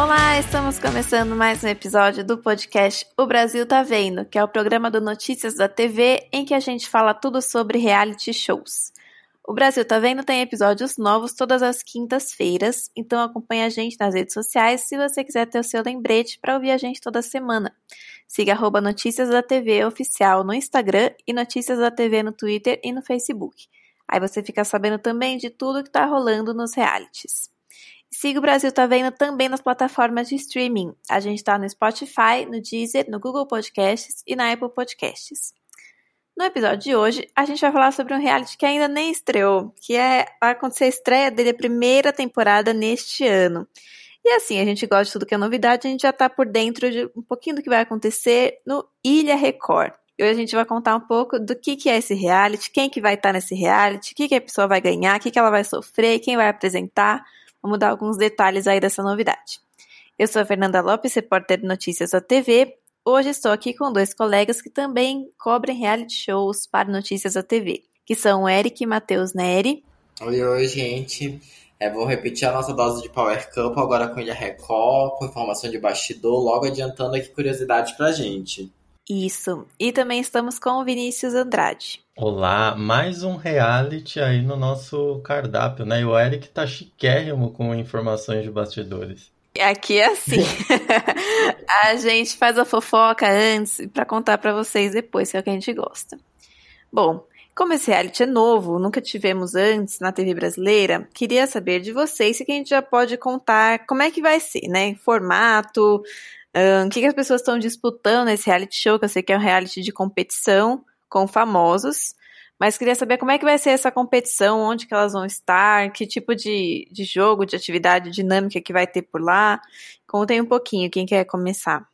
Olá, estamos começando mais um episódio do podcast O Brasil Tá Vendo, que é o programa do Notícias da TV em que a gente fala tudo sobre reality shows. O Brasil Tá Vendo tem episódios novos todas as quintas-feiras, então acompanha a gente nas redes sociais se você quiser ter o seu lembrete para ouvir a gente toda semana. Siga @NotíciasDaTV oficial no Instagram e Notícias da TV no Twitter e no Facebook. Aí você fica sabendo também de tudo que tá rolando nos realities. Siga o Brasil Tá Vendo também nas plataformas de streaming. A gente está no Spotify, no Deezer, no Google Podcasts e na Apple Podcasts. No episódio de hoje, a gente vai falar sobre um reality que ainda nem estreou, que vai acontecer a estreia dele, a primeira temporada neste ano. E assim, a gente gosta de tudo que é novidade, a gente já está por dentro de um pouquinho do que vai acontecer no Ilha Record. Hoje a gente vai contar um pouco do que é esse reality, quem que vai estar nesse reality, o que a pessoa vai ganhar, o que ela vai sofrer, quem vai apresentar. Vamos dar alguns detalhes aí dessa novidade. Eu sou a Fernanda Lopes, repórter de Notícias da TV. Hoje estou aqui com dois colegas que também cobrem reality shows para Notícias da TV, que são o Eric e Matheus Neri. Oi, gente. Vou repetir a nossa dose de Power Couple agora com Ilha Record, com informação de bastidor, logo adiantando aqui curiosidade pra gente. Isso. E também estamos com o Vinícius Andrade. Olá, mais um reality aí no nosso cardápio, né? E o Eric tá chiquérrimo com informações de bastidores. Aqui é assim. A gente faz a fofoca antes pra contar pra vocês depois, que é o que a gente gosta. Bom, como esse reality é novo, nunca tivemos antes na TV brasileira, queria saber de vocês se a gente já pode contar como é que vai ser, né? Formato... o que as pessoas estão disputando nesse reality show, que eu sei que é um reality de competição com famosos, mas queria saber como é que vai ser essa competição, onde que elas vão estar, que tipo de jogo, de atividade dinâmica que vai ter por lá. Contem um pouquinho, quem quer começar?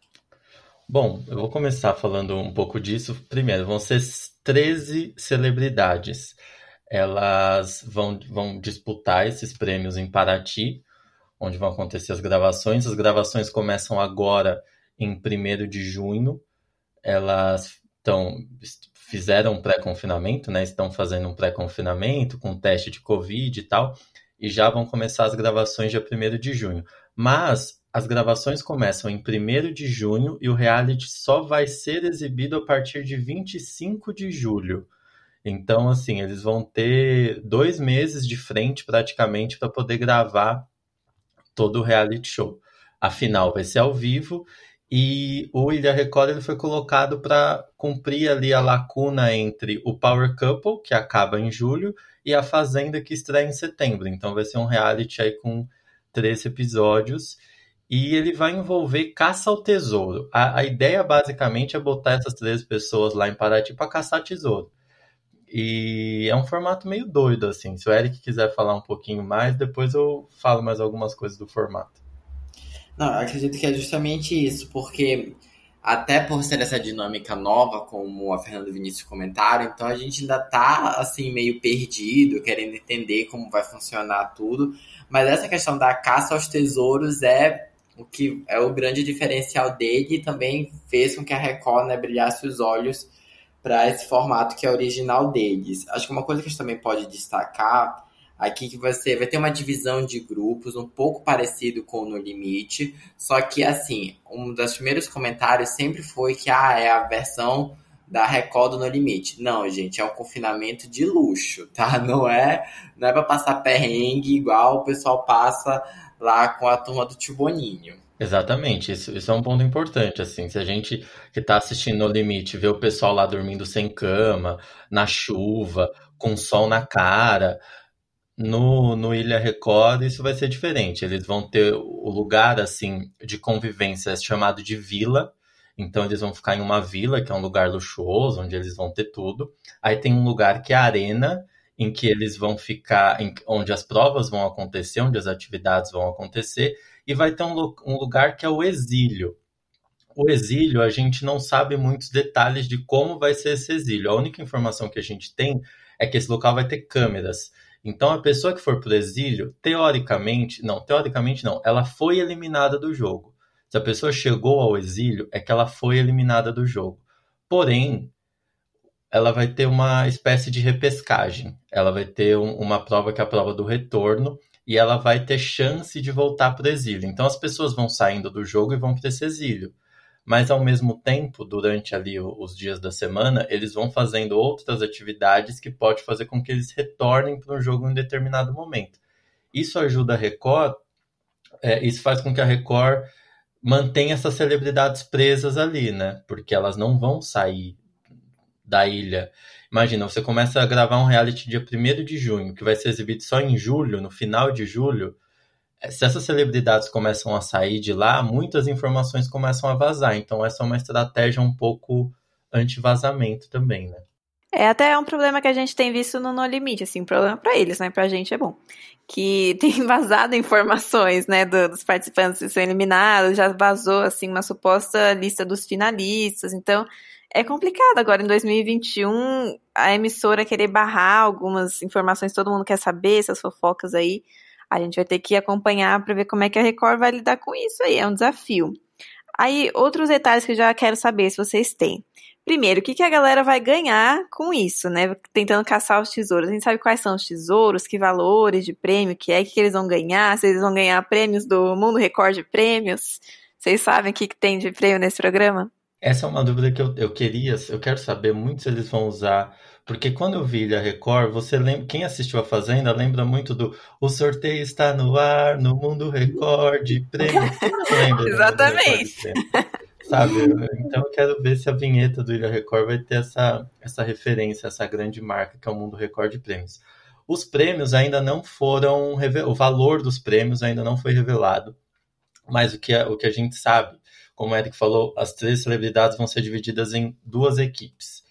Bom, eu vou começar falando um pouco disso. Primeiro, vão ser 13 celebridades. Elas vão disputar esses prêmios em Paraty, onde vão acontecer as gravações. As gravações começam agora em 1º de junho. Elas fizeram um pré-confinamento, né? Estão fazendo um pré-confinamento com teste de Covid e tal, e já vão começar as gravações dia 1º de junho. Mas as gravações começam em 1º de junho e o reality só vai ser exibido a partir de 25 de julho. Então, assim, eles vão ter 2 meses de frente praticamente para poder gravar todo o reality show. A final vai ser ao vivo e o Ilha Record ele foi colocado para cumprir ali a lacuna entre o Power Couple, que acaba em julho, e a Fazenda, que estreia em setembro. Então vai ser um reality aí com 3 episódios e ele vai envolver caça ao tesouro. A ideia basicamente é botar essas 13 pessoas lá em Paraty para caçar tesouro. E é um formato meio doido, assim. Se o Eric quiser falar um pouquinho mais, depois eu falo mais algumas coisas do formato. Não, eu acredito que é justamente isso, porque até por ser essa dinâmica nova, como a Fernanda e o Vinícius comentaram, então a gente ainda tá, assim, meio perdido, querendo entender como vai funcionar tudo. Mas essa questão da caça aos tesouros é o que é o grande diferencial dele e também fez com que a Record, né, brilhasse os olhos para esse formato que é original deles. Acho que uma coisa que a gente também pode destacar aqui, que você vai ter uma divisão de grupos um pouco parecido com o No Limite, só que, assim, um dos primeiros comentários sempre foi que é a versão da Record do No Limite. Não, gente, é um confinamento de luxo, tá? Não é para passar perrengue igual o pessoal passa lá com a turma do Tio Boninho. Exatamente, isso é um ponto importante, assim, se a gente que está assistindo No Limite vê o pessoal lá dormindo sem cama, na chuva, com sol na cara, No Ilha Record isso vai ser diferente. Eles vão ter o lugar assim de convivência chamado de vila. Então eles vão ficar em uma vila, que é um lugar luxuoso, onde eles vão ter tudo. Aí tem um lugar que é a arena, em que eles vão ficar, onde as provas vão acontecer, onde as atividades vão acontecer. E vai ter um lugar que é o exílio. O exílio, a gente não sabe muitos detalhes de como vai ser esse exílio. A única informação que a gente tem é que esse local vai ter câmeras. Então, a pessoa que for para o exílio, teoricamente não, ela foi eliminada do jogo. Se a pessoa chegou ao exílio, é que ela foi eliminada do jogo. Porém, ela vai ter uma espécie de repescagem. Ela vai ter uma prova que é a prova do retorno e ela vai ter chance de voltar para o exílio. Então, as pessoas vão saindo do jogo e vão para esse exílio. Mas, ao mesmo tempo, durante ali os dias da semana, eles vão fazendo outras atividades que pode fazer com que eles retornem para um jogo em um determinado momento. Isso ajuda a Record, isso faz com que a Record mantenha essas celebridades presas ali, né? Porque elas não vão sair da ilha. Imagina, você começa a gravar um reality dia 1º de junho, que vai ser exibido só em julho, no final de julho. Se essas celebridades começam a sair de lá, muitas informações começam a vazar. Então, essa é uma estratégia um pouco anti-vazamento também, né? É até um problema que a gente tem visto no No Limite, assim, problema pra eles, né? Pra gente é bom. Que tem vazado informações, né, dos participantes que são eliminados, já vazou, assim, uma suposta lista dos finalistas. Então, é complicado agora, em 2021, a emissora querer barrar algumas informações, todo mundo quer saber, essas fofocas aí. A gente vai ter que acompanhar para ver como é que a Record vai lidar com isso aí, é um desafio. Aí, outros detalhes que eu já quero saber se vocês têm. Primeiro, o que a galera vai ganhar com isso, né? Tentando caçar os tesouros. A gente sabe quais são os tesouros, que valores de prêmio que é, o que eles vão ganhar, se eles vão ganhar prêmios do Mundo Record de Prêmios. Vocês sabem o que tem de prêmio nesse programa? Essa é uma dúvida que eu quero saber muito se eles vão usar. Porque quando eu vi Ilha Record, você lembra, quem assistiu a Fazenda lembra muito do "O sorteio está no ar, no Mundo Record de Prêmios". Exatamente. Sabe? Então eu quero ver se a vinheta do Ilha Record vai ter essa referência, essa grande marca que é o Mundo Record de Prêmios. Os prêmios ainda não foram revelados, o valor dos prêmios ainda não foi revelado. Mas o que a gente sabe, como o Eric falou, as 3 celebridades vão ser divididas em 2 equipes.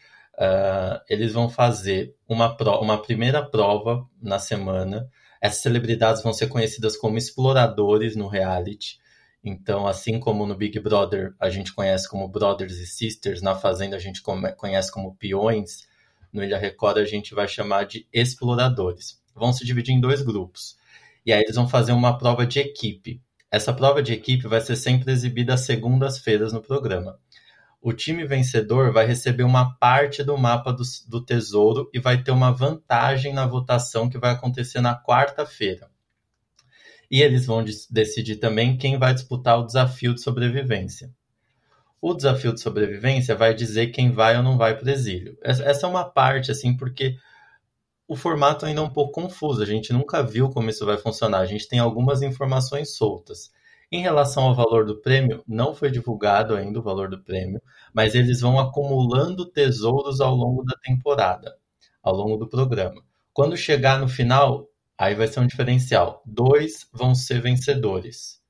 Eles vão fazer uma primeira prova na semana. Essas celebridades vão ser conhecidas como exploradores no reality. Então, assim como no Big Brother a gente conhece como Brothers e Sisters, na Fazenda a gente conhece como peões, no Ilha Record a gente vai chamar de exploradores. Vão se dividir em 2 grupos. E aí eles vão fazer uma prova de equipe. Essa prova de equipe vai ser sempre exibida às segundas-feiras no programa. O time vencedor vai receber uma parte do mapa do tesouro e vai ter uma vantagem na votação que vai acontecer na quarta-feira. E eles vão decidir também quem vai disputar o desafio de sobrevivência. O desafio de sobrevivência vai dizer quem vai ou não vai para o exílio. Essa é uma parte, assim, porque o formato ainda é um pouco confuso. A gente nunca viu como isso vai funcionar. A gente tem algumas informações soltas. Em relação ao valor do prêmio, não foi divulgado ainda o valor do prêmio, mas eles vão acumulando tesouros ao longo da temporada, ao longo do programa. Quando chegar no final, aí vai ser um diferencial. 2 vão ser vencedores.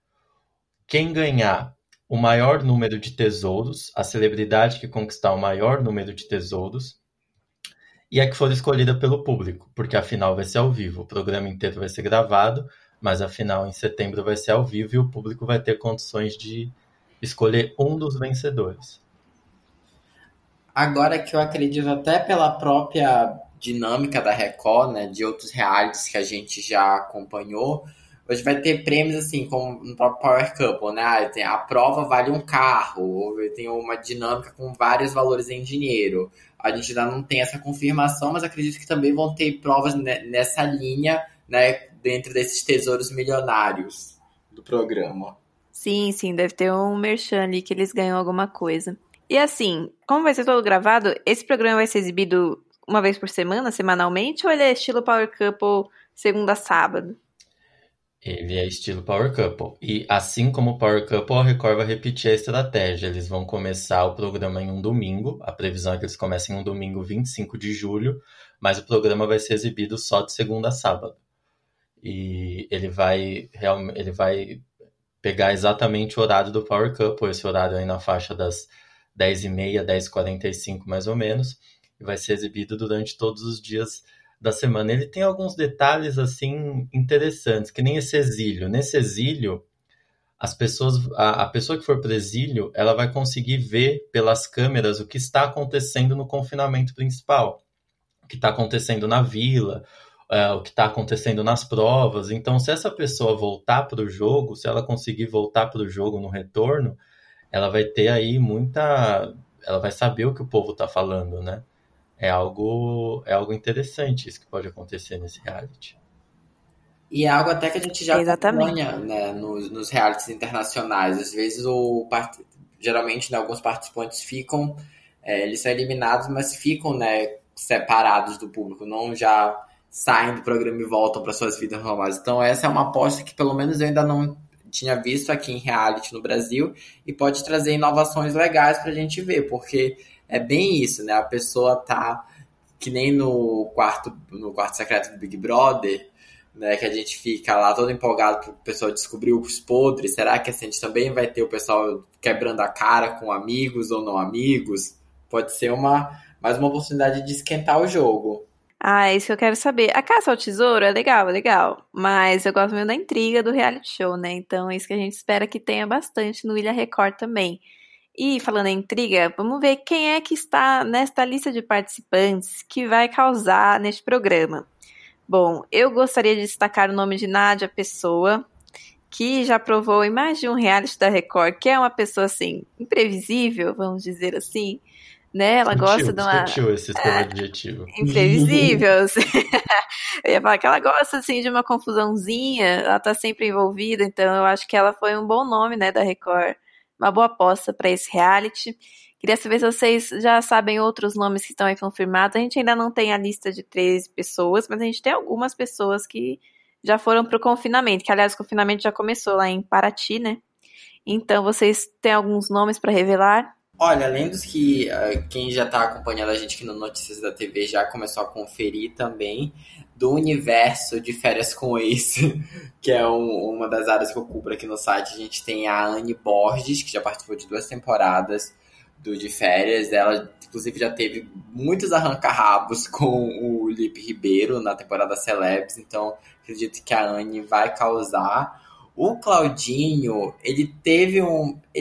Quem ganhar o maior número de tesouros, a celebridade que conquistar o maior número de tesouros, e a que for escolhida pelo público, porque a final vai ser ao vivo, o programa inteiro vai ser gravado, mas afinal em setembro vai ser ao vivo e o público vai ter condições de escolher um dos vencedores. Agora que eu acredito até pela própria dinâmica da Record, né, de outros realities que a gente já acompanhou, hoje vai ter prêmios assim, como no próprio Power Couple, né? A prova vale um carro, ou tem uma dinâmica com vários valores em dinheiro. A gente ainda não tem essa confirmação, mas acredito que também vão ter provas nessa linha, né, dentro desses tesouros milionários do programa. Sim, deve ter um merchan ali que eles ganham alguma coisa. E assim, como vai ser todo gravado, esse programa vai ser exibido uma vez por semana, semanalmente, ou ele é estilo Power Couple segunda a sábado? Ele é estilo Power Couple. E assim como o Power Couple, a Record vai repetir a estratégia. Eles vão começar o programa em um domingo. A previsão é que eles comecem em um domingo, 25 de julho. Mas o programa vai ser exibido só de segunda a sábado. E ele vai pegar exatamente o horário do Power Couple, esse horário aí na faixa das 10h30, 10h45 mais ou menos, e vai ser exibido durante todos os dias da semana. Ele tem alguns detalhes assim interessantes, que nem esse exílio. Nesse exílio, as pessoas, a pessoa que for para o exílio, ela vai conseguir ver pelas câmeras o que está acontecendo no confinamento principal, o que está acontecendo na vila, o que está acontecendo nas provas. Então, se essa pessoa voltar para o jogo, se ela conseguir voltar para o jogo no retorno, ela vai ter aí muita... Ela vai saber o que o povo está falando, né? É algo interessante isso que pode acontecer nesse reality. E é algo até que a gente já acompanha, né, nos realities internacionais. Às vezes, geralmente, né, alguns participantes ficam... eles são eliminados, mas ficam, né, separados do público. Não já saem do programa e voltam para suas vidas normais. Então, essa é uma aposta que, pelo menos, eu ainda não tinha visto aqui em reality no Brasil. E pode trazer inovações legais para a gente ver, porque... é bem isso, né? A pessoa tá que nem no quarto secreto do Big Brother, né? Que a gente fica lá todo empolgado porque o pessoal descobriu os podres. Será que assim, a gente também vai ter o pessoal quebrando a cara com amigos ou não amigos? Pode ser mais uma oportunidade de esquentar o jogo. Ah, é isso que eu quero saber. A caça ao tesouro é legal. Mas eu gosto mesmo da intriga do reality show, né? Então é isso que a gente espera que tenha bastante no Ilha Record também. E falando em intriga, vamos ver quem é que está nesta lista de participantes que vai causar neste programa. Bom, eu gostaria de destacar o nome de Nádia Pessoa, que já provou em mais de um reality da Record, que é uma pessoa, assim, imprevisível, vamos dizer assim, né? Ela gosta de uma... esse adjetivo. Imprevisível. Eu ia falar que ela gosta, assim, de uma confusãozinha, ela está sempre envolvida, então eu acho que ela foi um bom nome, né, da Record. Uma boa aposta para esse reality. Queria saber se vocês já sabem outros nomes que estão aí confirmados. A gente ainda não tem a lista de 13 pessoas, mas a gente tem algumas pessoas que já foram para o confinamento, que, aliás, o confinamento já começou lá em Paraty, né? Então, vocês têm alguns nomes para revelar? Olha, além dos que quem já está acompanhando a gente aqui no Notícias da TV já começou a conferir também, do universo de Férias com Ex, que é uma das áreas que eu cubro aqui no site, a gente tem a Anne Borges, que já participou de 2 temporadas de Férias. Ela, inclusive, já teve muitos arranca-rabos com o Lipe Ribeiro na temporada Celebs, então acredito que a Anne vai causar... O Claudinho, ele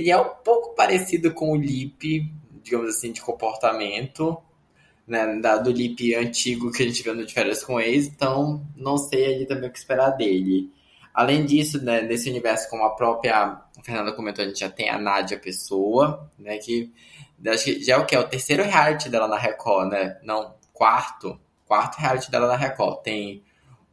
é um pouco parecido com o Lipe, digamos assim, de comportamento, né, do Lipe antigo que a gente viu no De Férias com Ex, então não sei ali também o que esperar dele. Além disso, né, nesse universo, como a própria Fernanda comentou, a gente já tem a Nádia Pessoa, né, que acho que já é o quê? É o terceiro reality dela na Record, né? Não, quarto reality dela na Record. Tem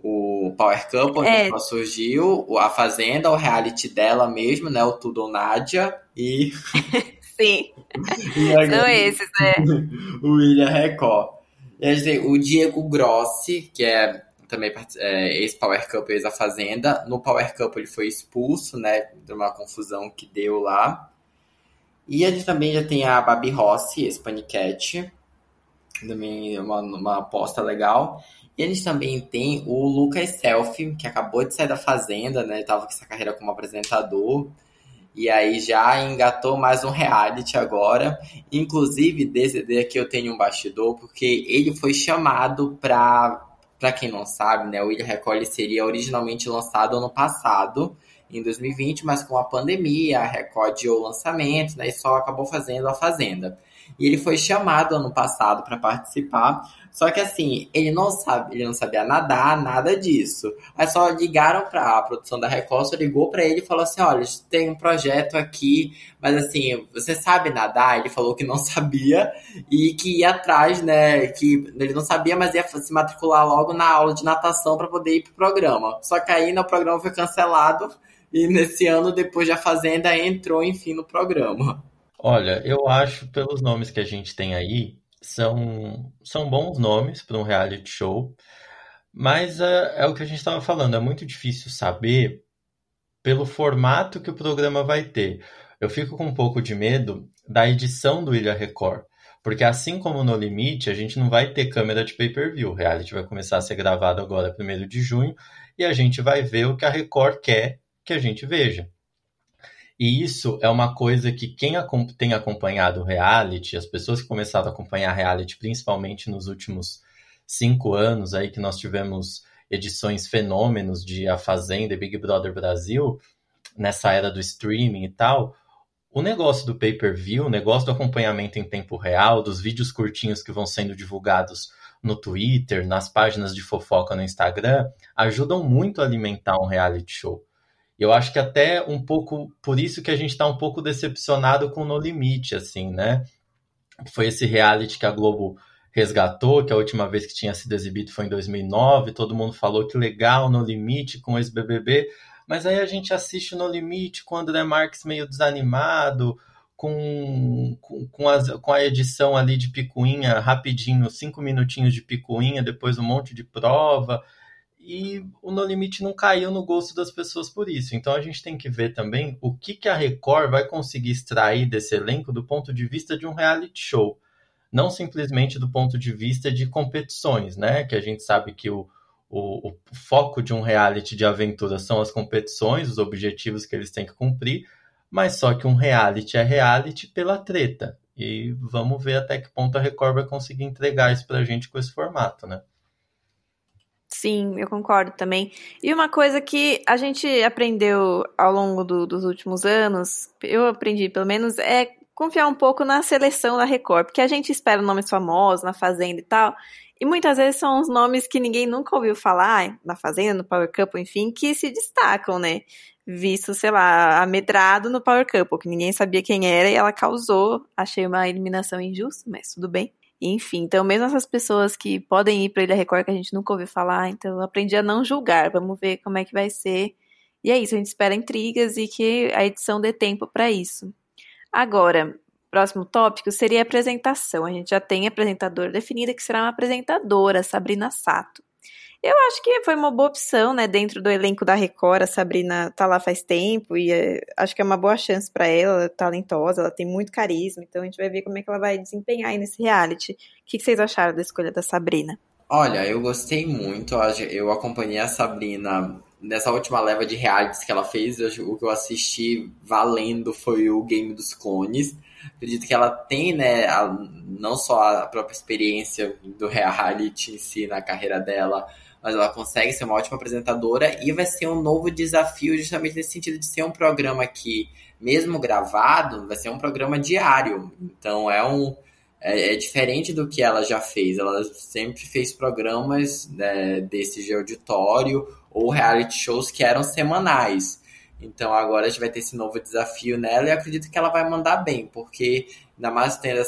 o Power Couple, onde ela surgiu, a Fazenda, o reality dela mesmo, né? O Tudo ou Nádia e... Sim, são esses, né? O Ilha Record. E a gente tem o Diego Grossi, que é também ex-Power Couple, ex-A Fazenda. No Power Couple ele foi expulso, né? De uma confusão que deu lá. E a gente também já tem a Babi Rossi, ex-Paniquete. Também uma aposta legal. E a gente também tem o Lucas Selfie, que acabou de sair da Fazenda, né? Ele tava com essa carreira como apresentador. E aí já engatou mais um reality agora. Inclusive, desse daqui eu tenho um bastidor, porque ele foi chamado pra quem não sabe, né? O Ilha Record seria originalmente lançado ano passado, em 2020, mas com a pandemia, a Record adiou o lançamento, né? E só acabou fazendo a Fazenda. E ele foi chamado ano passado para participar. Só que assim, ele não sabia nadar, nada disso. Aí só ligaram para a produção da Record, só ligou para ele e falou assim: olha, tem um projeto aqui, mas assim, você sabe nadar? Ele falou que não sabia e que ia atrás, né? Que ele não sabia, mas ia se matricular logo na aula de natação para poder ir pro programa. Só que aí o programa foi cancelado e nesse ano, depois da Fazenda, entrou enfim no programa. Olha, eu acho, pelos nomes que a gente tem aí, são bons nomes para um reality show, mas é o que a gente estava falando, é muito difícil saber pelo formato que o programa vai ter. Eu fico com um pouco de medo da edição do Ilha Record, Porque assim como No Limite, a gente não vai ter câmera de pay-per-view. O reality vai começar a ser gravado agora, 1º de junho, e a gente vai ver o que a Record quer que a gente veja. E isso é uma coisa que quem tem acompanhado o reality, as pessoas que começaram a acompanhar reality, principalmente nos últimos 5 anos, aí que nós tivemos edições fenômenos de A Fazenda e Big Brother Brasil, nessa era do streaming e tal, o negócio do pay-per-view, o negócio do acompanhamento em tempo real, dos vídeos curtinhos que vão sendo divulgados no Twitter, nas páginas de fofoca no Instagram, ajudam muito a alimentar um reality show. Eu acho que até um pouco, por isso que a gente está um pouco decepcionado com No Limite, assim, né? Foi esse reality que a Globo resgatou, que a última vez que tinha sido exibido foi em 2009, todo mundo falou que legal, No Limite, com esse BBB, mas aí a gente assiste No Limite com o André Marques meio desanimado, com a edição ali de picuinha, rapidinho, 5 minutinhos de picuinha, depois um monte de prova... E o No Limite não caiu no gosto das pessoas por isso. Então a gente tem que ver também o que a Record vai conseguir extrair desse elenco do ponto de vista de um reality show. Não simplesmente do ponto de vista de competições, né? Que a gente sabe que o foco de um reality de aventura são as competições, os objetivos que eles têm que cumprir. Mas só que um reality é reality pela treta. E vamos ver até que ponto a Record vai conseguir entregar isso pra gente com esse formato, né? Sim, eu concordo também. E uma coisa que a gente aprendeu ao longo dos últimos anos, eu aprendi pelo menos, é confiar um pouco na seleção da Record, porque a gente espera nomes famosos na Fazenda e tal, e muitas vezes são os nomes que ninguém nunca ouviu falar, na Fazenda, no Power Couple, enfim, que se destacam, né? Visto, sei lá, Amedrado no Power Couple, que ninguém sabia quem era e ela causou, achei uma eliminação injusta, mas tudo bem. Enfim, então mesmo essas pessoas que podem ir para Ilha Record que a gente nunca ouviu falar, então eu aprendi a não julgar, vamos ver como é que vai ser. E é isso, a gente espera intrigas e que a edição dê tempo para isso. Agora, próximo tópico seria a apresentação. A gente já tem apresentadora definida, que será uma apresentadora, Sabrina Sato. Eu acho que foi uma boa opção, né, dentro do elenco da Record, a Sabrina tá lá faz tempo e acho que é uma boa chance para ela, é talentosa, ela tem muito carisma, então a gente vai ver como é que ela vai desempenhar aí nesse reality. O que vocês acharam da escolha da Sabrina? Olha, eu gostei muito, eu acompanhei a Sabrina nessa última leva de realities que ela fez, o que eu assisti valendo foi o Game dos Clones. Acredito que ela tem, né, não só a própria experiência do reality em si na carreira dela, mas ela consegue ser uma ótima apresentadora e vai ser um novo desafio justamente nesse sentido de ser um programa que, mesmo gravado, vai ser um programa diário. Então é diferente do que ela já fez. Ela sempre fez programas, né, desses de auditório ou reality shows que eram semanais. Então agora a gente vai ter esse novo desafio nela e eu acredito que ela vai mandar bem, porque ainda mais tendo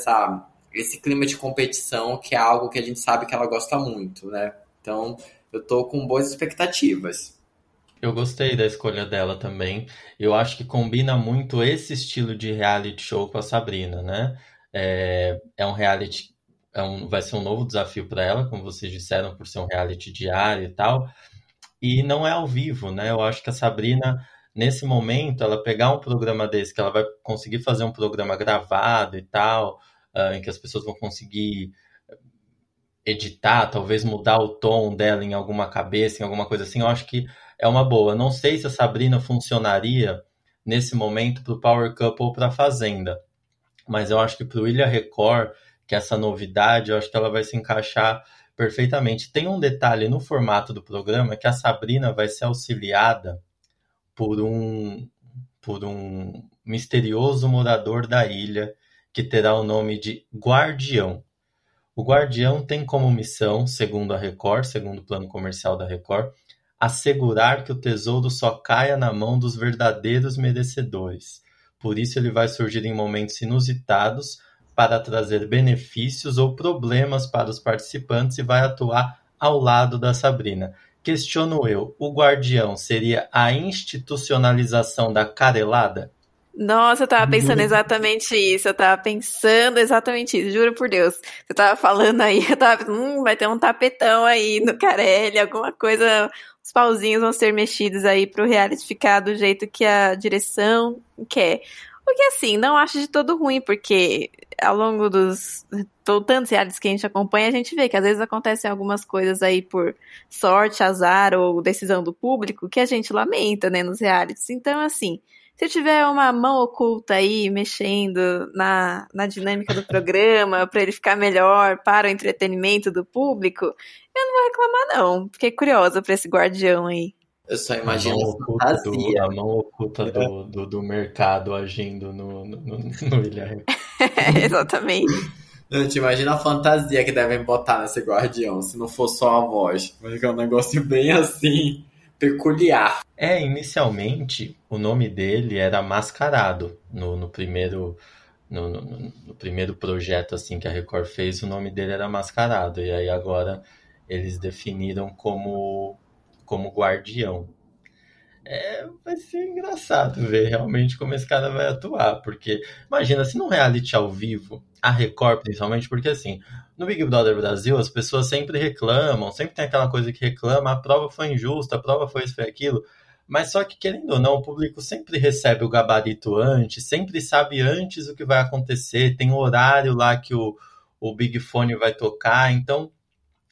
esse clima de competição, que é algo que a gente sabe que ela gosta muito, né? Então eu tô com boas expectativas. Eu gostei da escolha dela também. Eu acho que combina muito esse estilo de reality show com a Sabrina, né? É um reality, vai ser um novo desafio para ela, como vocês disseram, por ser um reality diário e tal. E não é ao vivo, né? Eu acho que a Sabrina... Nesse momento, ela pegar um programa desse, que ela vai conseguir fazer um programa gravado e tal, em que as pessoas vão conseguir editar, talvez mudar o tom dela em alguma cabeça, em alguma coisa assim, eu acho que é uma boa. Não sei se a Sabrina funcionaria nesse momento para o Power Couple ou para a Fazenda, mas eu acho que para o Ilha Record, que é essa novidade, eu acho que ela vai se encaixar perfeitamente. Tem um detalhe no formato do programa, que a Sabrina vai ser auxiliada por um misterioso morador da ilha que terá o nome de Guardião. O Guardião tem como missão, segundo a Record, segundo o plano comercial da Record, assegurar que o tesouro só caia na mão dos verdadeiros merecedores. Por isso ele vai surgir em momentos inusitados para trazer benefícios ou problemas para os participantes e vai atuar ao lado da Sabrina. Questiono eu, o Guardião seria a institucionalização da carelada? Nossa, eu tava pensando exatamente isso, juro por Deus. Você tava falando aí, eu tava pensando, vai ter um tapetão aí no Carelli, alguma coisa, os pauzinhos vão ser mexidos aí pro reality ficar do jeito que a direção quer. Porque assim, não acho de todo ruim, porque ao longo dos tantos realities que a gente acompanha, a gente vê que às vezes acontecem algumas coisas aí por sorte, azar ou decisão do público que a gente lamenta, né, nos realities. Então, assim, se tiver uma mão oculta aí mexendo na dinâmica do programa para ele ficar melhor para o entretenimento do público, eu não vou reclamar não. Fiquei curiosa para esse Guardião aí. Eu só imagino a mão oculta do mercado agindo no Ilha. Exatamente. Eu te imagino a fantasia que devem botar nesse Guardião, se não for só a voz. Vai ficar um negócio bem assim, peculiar. É, inicialmente, o nome dele era Mascarado. No primeiro projeto assim, que a Record fez, o nome dele era Mascarado. E aí agora eles definiram como Guardião. Vai ser engraçado ver realmente como esse cara vai atuar, porque imagina, se num reality ao vivo, a Record principalmente, porque assim, no Big Brother Brasil as pessoas sempre reclamam, sempre tem aquela coisa que reclama, a prova foi injusta, a prova foi isso, foi aquilo, mas só que querendo ou não, o público sempre recebe o gabarito antes, sempre sabe antes o que vai acontecer, tem horário lá que o Big Fone vai tocar, então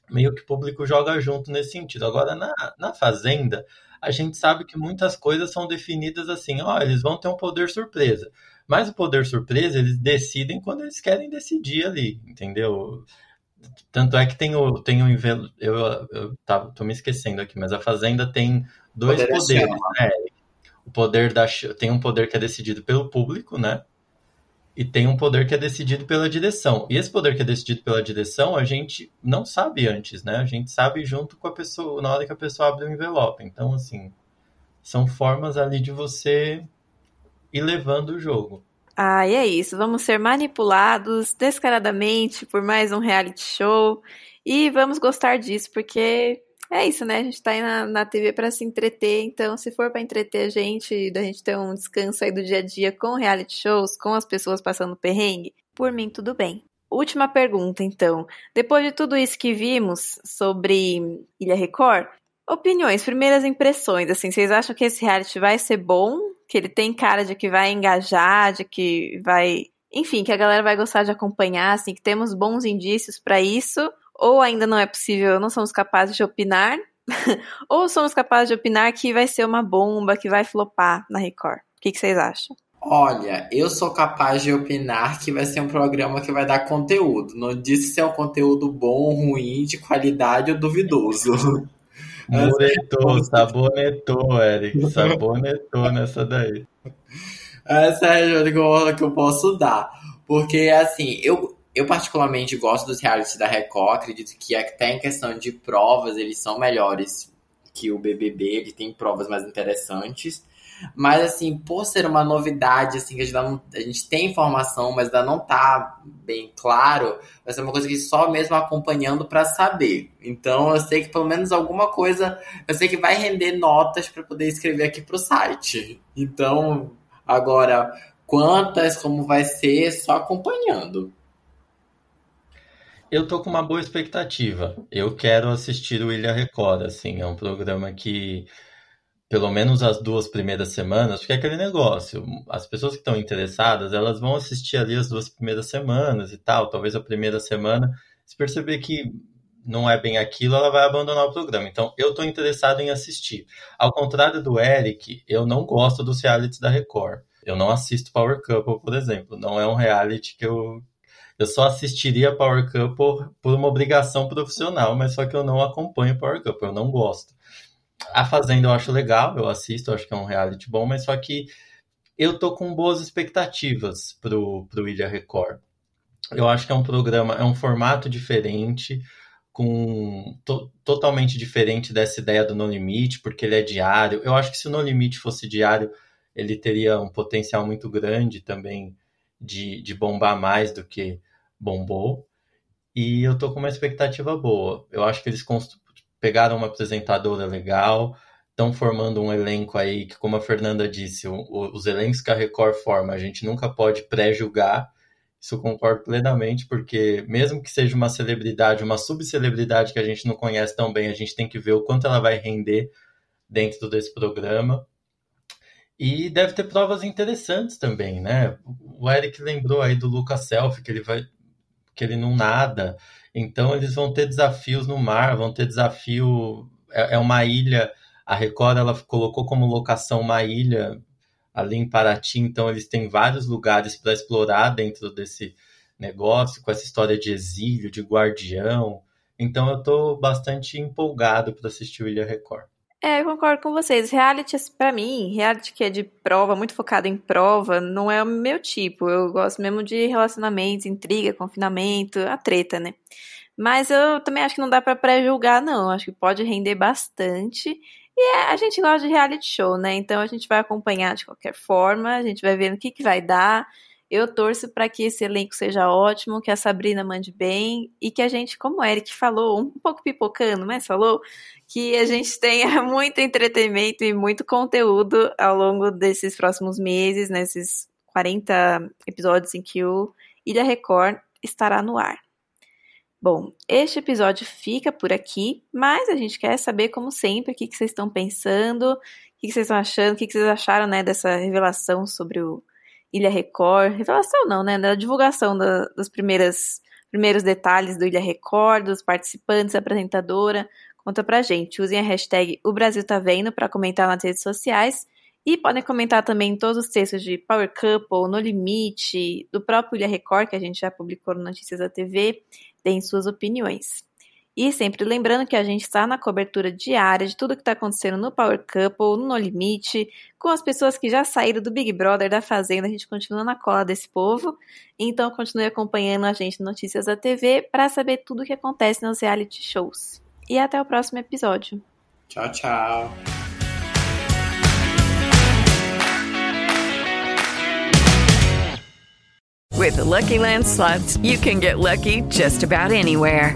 meio que o público joga junto nesse sentido. Agora, na Fazenda, a gente sabe que muitas coisas são definidas assim, ó, eles vão ter um poder surpresa. Mas o poder surpresa, eles decidem quando eles querem decidir ali, entendeu? Tanto é que tem o tô me esquecendo aqui, mas a Fazenda tem dois poderes, né? O poder tem um poder que é decidido pelo público, né? E tem um poder que é decidido pela direção. E esse poder que é decidido pela direção, a gente não sabe antes, né? A gente sabe junto com a pessoa, na hora que a pessoa abre o envelope. Então, assim, são formas ali de você ir levando o jogo. Ah, e é isso. Vamos ser manipulados descaradamente por mais um reality show. E vamos gostar disso, porque é isso, né? A gente tá aí na TV para se entreter, então se for para entreter a gente ter um descanso aí do dia a dia com reality shows, com as pessoas passando perrengue, por mim tudo bem. Última pergunta, então. Depois de tudo isso que vimos sobre Ilha Record, opiniões, primeiras impressões, assim, vocês acham que esse reality vai ser bom? Que ele tem cara de que vai engajar, de que vai... Enfim, que a galera vai gostar de acompanhar, assim, que temos bons indícios para isso? Ou ainda não é possível, não somos capazes de opinar, ou somos capazes de opinar que vai ser uma bomba, que vai flopar na Record. O que vocês acham? Olha, eu sou capaz de opinar que vai ser um programa que vai dar conteúdo. Não disse se é um conteúdo bom, ruim, de qualidade ou duvidoso. Sabonetou, Eric. Sabonetou nessa daí. Essa é a única que eu posso dar. Porque, assim, eu particularmente gosto dos realities da Record, acredito que até em questão de provas eles são melhores que o BBB, ele tem provas mais interessantes, mas assim, por ser uma novidade, assim, que a gente tem informação, mas ainda não tá bem claro, vai ser uma coisa que só mesmo acompanhando para saber. Então eu sei que pelo menos alguma coisa, eu sei que vai render notas para poder escrever aqui pro site. Então, agora, quantas, como vai ser, só acompanhando. Eu tô com uma boa expectativa. Eu quero assistir o Ilha Record, assim, é um programa que, pelo menos as 2 primeiras semanas, porque é aquele negócio, as pessoas que estão interessadas, elas vão assistir ali as 2 primeiras semanas e tal, talvez a primeira semana, se perceber que não é bem aquilo, ela vai abandonar o programa. Então, eu tô interessado em assistir. Ao contrário do Eric, eu não gosto dos realities da Record. Eu não assisto Power Couple, por exemplo. Não é um reality que eu só assistiria Power Couple por uma obrigação profissional, mas só que eu não acompanho Power Couple, eu não gosto. A Fazenda eu acho legal, eu assisto, eu acho que é um reality bom, mas só que eu tô com boas expectativas pro Ilha Record. Eu acho que é um programa, é um formato diferente, totalmente diferente dessa ideia do No Limite, porque ele é diário. Eu acho que se o No Limite fosse diário, ele teria um potencial muito grande também de bombar mais do que bombou, e eu tô com uma expectativa boa. Eu acho que eles pegaram uma apresentadora legal, estão formando um elenco aí, que como a Fernanda disse, os elencos que a Record forma, a gente nunca pode pré-julgar, isso eu concordo plenamente, porque mesmo que seja uma celebridade, uma subcelebridade que a gente não conhece tão bem, a gente tem que ver o quanto ela vai render dentro desse programa. E deve ter provas interessantes também, né? O Eric lembrou aí do Lucas Selfie, que ele não nada. Então eles vão ter desafios no mar, vão ter desafio... É uma ilha, a Record ela colocou como locação uma ilha ali em Paraty, então eles têm vários lugares para explorar dentro desse negócio, com essa história de exílio, de guardião. Então eu tô bastante empolgado para assistir o Ilha Record. É, eu concordo com vocês. Reality, pra mim, reality que é de prova, muito focado em prova, não é o meu tipo. Eu gosto mesmo de relacionamentos, intriga, confinamento, a treta, né? Mas eu também acho que não dá pra pré-julgar, não. Acho que pode render bastante. E a gente gosta de reality show, né? Então a gente vai acompanhar de qualquer forma, a gente vai vendo o que, que vai dar. Eu torço para que esse elenco seja ótimo, que a Sabrina mande bem e que a gente, como o Eric falou, um pouco pipocando, mas falou, que a gente tenha muito entretenimento e muito conteúdo ao longo desses próximos meses, nesses 40 episódios em que o Ilha Record estará no ar. Bom, este episódio fica por aqui, mas a gente quer saber, como sempre, o que, que vocês estão pensando, o que, que vocês estão achando, o que, que vocês acharam, né, dessa revelação sobre o Ilha Record, revelação não, né, da divulgação dos primeiros detalhes do Ilha Record, dos participantes, da apresentadora. Conta pra gente, usem a hashtag O Brasil Tá Vendo pra comentar nas redes sociais e podem comentar também todos os textos de Power Couple, No Limite, do próprio Ilha Record, que a gente já publicou no Notícias da TV, deem suas opiniões. E sempre lembrando que a gente está na cobertura diária de tudo que está acontecendo no Power Couple, no No Limite, com as pessoas que já saíram do Big Brother, da Fazenda, a gente continua na cola desse povo. Então continue acompanhando a gente no Notícias da TV para saber tudo o que acontece nos reality shows. E até o próximo episódio. Tchau, tchau. With the Lucky Land Slots, you can get lucky just about anywhere.